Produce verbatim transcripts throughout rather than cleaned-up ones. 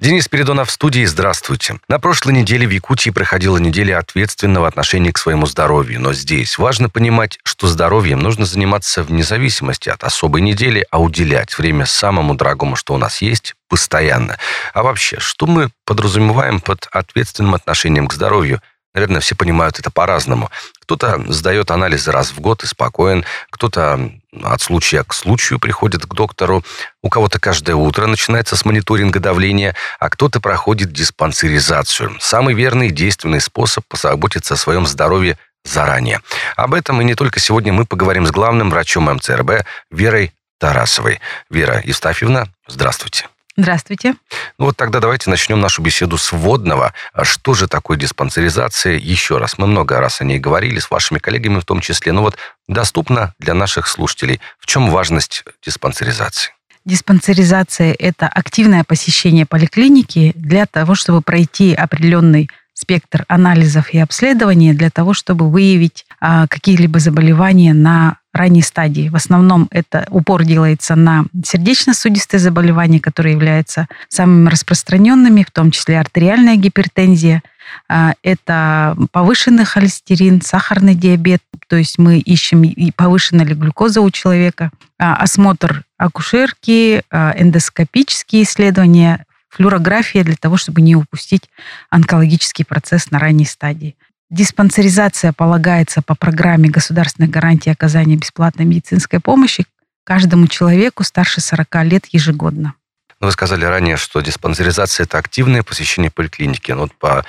Денис Передонов в студии. Здравствуйте. На прошлой неделе в Якутии проходила неделя ответственного отношения к своему здоровью. Но здесь важно понимать, что здоровьем нужно заниматься вне зависимости от особой недели, а уделять время самому дорогому, что у нас есть, постоянно. А вообще, что мы подразумеваем под ответственным отношением к здоровью? Наверное, все понимают это по-разному. Кто-то сдает анализы раз в год и спокоен, кто-то от случая к случаю приходит к доктору, у кого-то каждое утро начинается с мониторинга давления, а кто-то проходит диспансеризацию. Самый верный и действенный способ позаботиться о своем здоровье заранее. Об этом и не только сегодня мы поговорим с главным врачом эм цэ эр бэ Верой Тарасовой. Вера Евстафьевна, здравствуйте. Здравствуйте. Ну вот тогда давайте начнем нашу беседу с вводного. Что же такое диспансеризация? Еще раз, мы много раз о ней говорили, с вашими коллегами в том числе. Но вот доступно для наших слушателей. В чем важность диспансеризации? Диспансеризация – это активное посещение поликлиники для того, чтобы пройти определенный спектр анализов и обследований, для того, чтобы выявить а, какие-либо заболевания на ранней стадии. В основном это упор делается на сердечно-сосудистые заболевания, которые являются самыми распространенными, в том числе артериальная гипертензия. Это повышенный холестерин, сахарный диабет, то есть мы ищем, повышена ли глюкоза у человека. Осмотр акушерки, эндоскопические исследования, флюорография для того, чтобы не упустить онкологический процесс на ранней стадии. Диспансеризация полагается по программе государственных гарантий оказания бесплатной медицинской помощи каждому человеку старше сорока лет ежегодно. Вы сказали ранее, что диспансеризация – это активное посещение поликлиники. Но вот по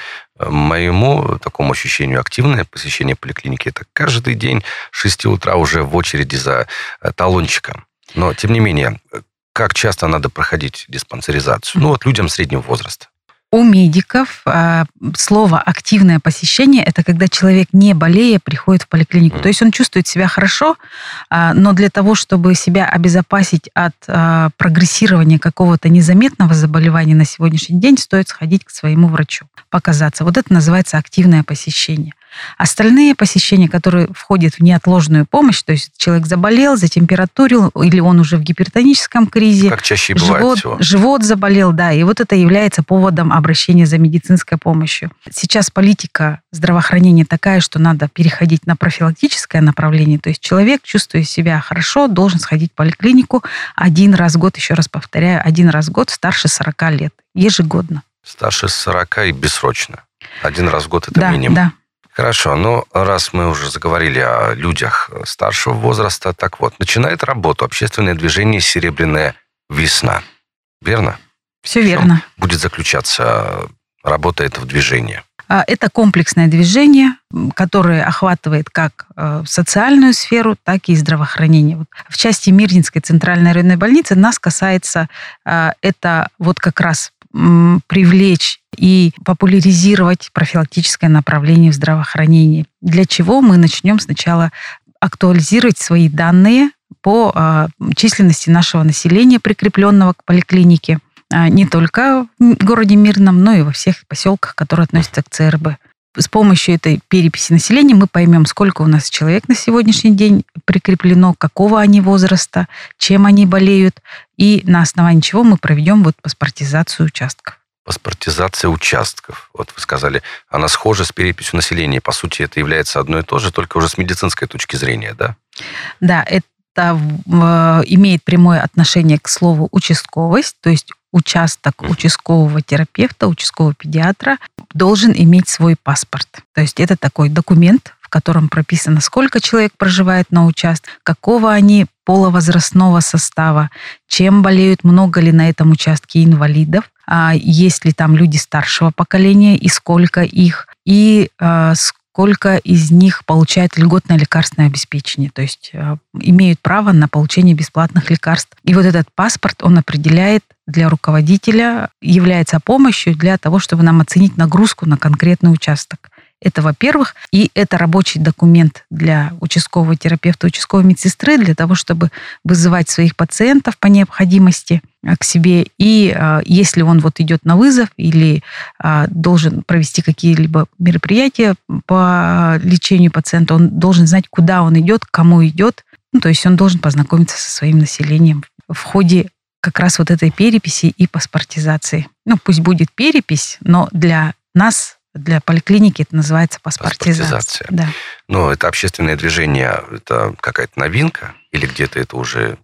моему такому ощущению, активное посещение поликлиники – это каждый день с шести утра уже в очереди за талончиком. Но, тем не менее, как часто надо проходить диспансеризацию? Ну вот людям среднего возраста. У медиков слово «активное посещение» – это когда человек, не болея, приходит в поликлинику. То есть он чувствует себя хорошо, но для того, чтобы себя обезопасить от прогрессирования какого-то незаметного заболевания на сегодняшний день, стоит сходить к своему врачу, показаться. Вот это называется активное посещение. Остальные посещения, которые входят в неотложную помощь, то есть человек заболел, затемпературил, или он уже в гипертоническом кризе. Как чаще и бывает живот, всего. Живот заболел, да, и вот это является поводом обращения за медицинской помощью. Сейчас политика здравоохранения такая, что надо переходить на профилактическое направление, то есть человек, чувствуя себя хорошо, должен сходить в поликлинику один раз в год, еще раз повторяю, один раз в год старше сорока лет, ежегодно. Старше сорока и бессрочно. Один раз в год это да, минимум. Да. Хорошо, но раз мы уже заговорили о людях старшего возраста, так вот, начинает работу общественное движение «Серебряная весна». Верно? Все верно. В чем будет заключаться работа этого движения? Это комплексное движение, которое охватывает как социальную сферу, так и здравоохранение. В части Мирнинской центральной районной больницы нас касается это вот как раз привлечь и популяризировать профилактическое направление в здравоохранении. Для чего мы начнем сначала актуализировать свои данные по численности нашего населения, прикрепленного к поликлинике, не только в городе Мирном, но и во всех поселках, которые относятся к цэ эр бэ. С помощью этой переписи населения мы поймем, сколько у нас человек на сегодняшний день прикреплено, какого они возраста, чем они болеют, и на основании чего мы проведем вот паспортизацию участков. Паспортизация участков. Вот вы сказали, она схожа с переписью населения. По сути, это является одно и то же, только уже с медицинской точки зрения, да? Да, это имеет прямое отношение к слову «участковость», то есть участок участкового терапевта, участкового педиатра должен иметь свой паспорт. То есть это такой документ, в котором прописано, сколько человек проживает на участке, какого они половозрастного состава, чем болеют, много ли на этом участке инвалидов, есть ли там люди старшего поколения и сколько их, и сколько из них получают льготное лекарственное обеспечение, то есть имеют право на получение бесплатных лекарств. И вот этот паспорт, он определяет, для руководителя является помощью для того, чтобы нам оценить нагрузку на конкретный участок. Это, во-первых. И это рабочий документ для участкового терапевта, участковой медсестры, для того, чтобы вызывать своих пациентов по необходимости к себе. И если он вот идет на вызов или должен провести какие-либо мероприятия по лечению пациента, он должен знать, куда он идет, к кому идет. Ну, то есть он должен познакомиться со своим населением в ходе как раз вот этой переписи и паспортизации. Ну, пусть будет перепись, но для нас, для поликлиники, это называется паспортизация. паспортизация. Да. Но это общественное движение, это какая-то новинка или где-то это уже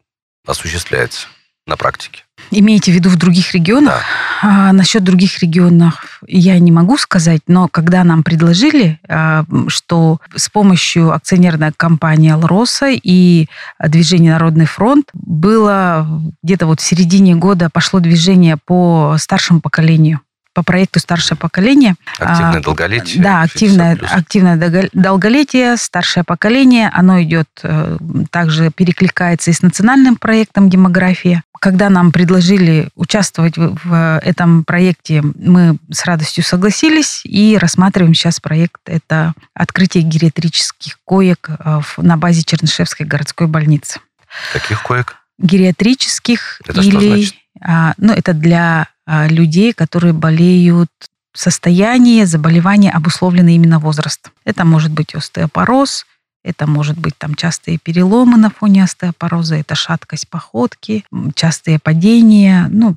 осуществляется на практике? Имеете в виду в других регионах? Да. А, насчет других регионов я не могу сказать, но когда нам предложили, а, что с помощью акционерной компании «Лроса» и движения «Народный фронт» было где-то вот в середине года пошло движение по старшему поколению, по проекту «Старшее поколение». Активное долголетие. Да, активное, активное долголетие, старшее поколение. Оно идет, также перекликается и с национальным проектом «Демография». Когда нам предложили участвовать в этом проекте, мы с радостью согласились и рассматриваем сейчас проект. Это открытие гериатрических коек на базе Чернышевской городской больницы. Каких коек? Гериатрических. Это или, что значит? Ну, это для людей, которые болеют, состояние, заболевания, обусловленные именно возрастом. Это может быть остеопороз, это может быть там частые переломы на фоне остеопороза, это шаткость походки, частые падения, ну,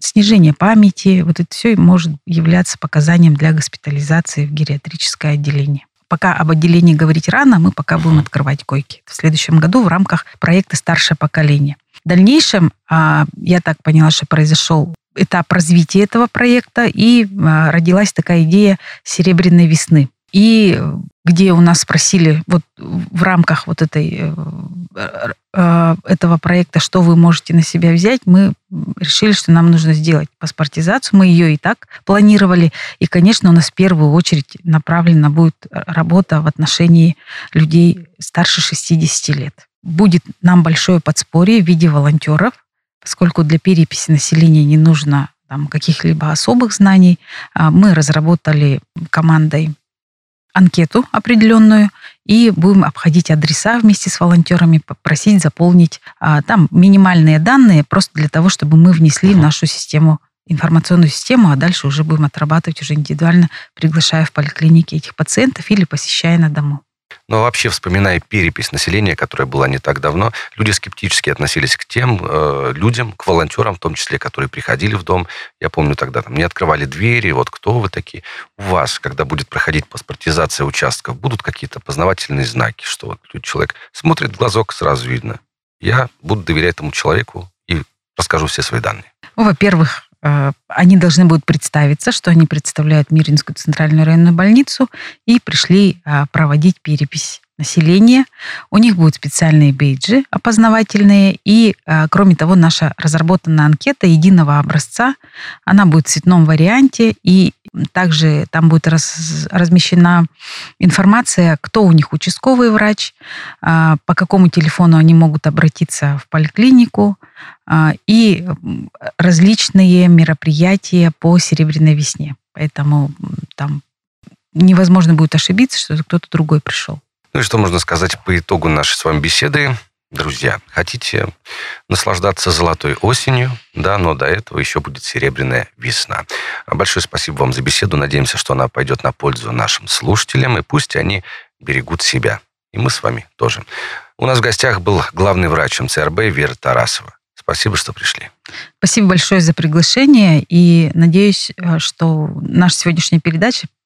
снижение памяти. Вот это все может являться показанием для госпитализации в гериатрическое отделение. Пока об отделении говорить рано, мы пока будем открывать койки в следующем году в рамках проекта «Старшее поколение». В дальнейшем, я так поняла, что произошел этап развития этого проекта, и родилась такая идея «Серебряной весны». И где у нас спросили вот в рамках вот этой, этого проекта, что вы можете на себя взять, мы решили, что нам нужно сделать паспортизацию. Мы ее и так планировали. И, конечно, у нас в первую очередь направлена будет работа в отношении людей старше шестидесяти лет. Будет нам большое подспорье в виде волонтеров, поскольку для переписи населения не нужно там каких-либо особых знаний. Мы разработали командой анкету определенную, и будем обходить адреса вместе с волонтерами, попросить заполнить а, там минимальные данные, просто для того, чтобы мы внесли в нашу систему, информационную систему, а дальше уже будем отрабатывать уже индивидуально, приглашая в поликлинике этих пациентов или посещая на дому. Но вообще, вспоминая перепись населения, которая была не так давно, люди скептически относились к тем э, людям, к волонтерам, в том числе, которые приходили в дом. Я помню, тогда там не открывали двери, вот кто вы такие. У вас, когда будет проходить паспортизация участков, будут какие-то познавательные знаки, что вот человек смотрит в глазок, сразу видно. Я буду доверять этому человеку и расскажу все свои данные. Ну, во-первых, они должны будут представиться, что они представляют Мирнинскую центральную районную больницу и пришли проводить перепись населения. У них будут специальные бейджи опознавательные. И, кроме того, наша разработанная анкета единого образца, она будет в цветном варианте. И также там будет раз, размещена информация, кто у них участковый врач, по какому телефону они могут обратиться в поликлинику, и различные мероприятия по «Серебряной весне». Поэтому там невозможно будет ошибиться, что кто-то другой пришел. Ну и что можно сказать по итогу нашей с вами беседы? Друзья, хотите наслаждаться золотой осенью, да, но до этого еще будет серебряная весна. Большое спасибо вам за беседу. Надеемся, что она пойдет на пользу нашим слушателям, и пусть они берегут себя. И мы с вами тоже. У нас в гостях был главный врач эм цэ эр бэ Вера Тарасова. Спасибо, что пришли. Спасибо большое за приглашение, и надеюсь, что наша сегодняшняя передача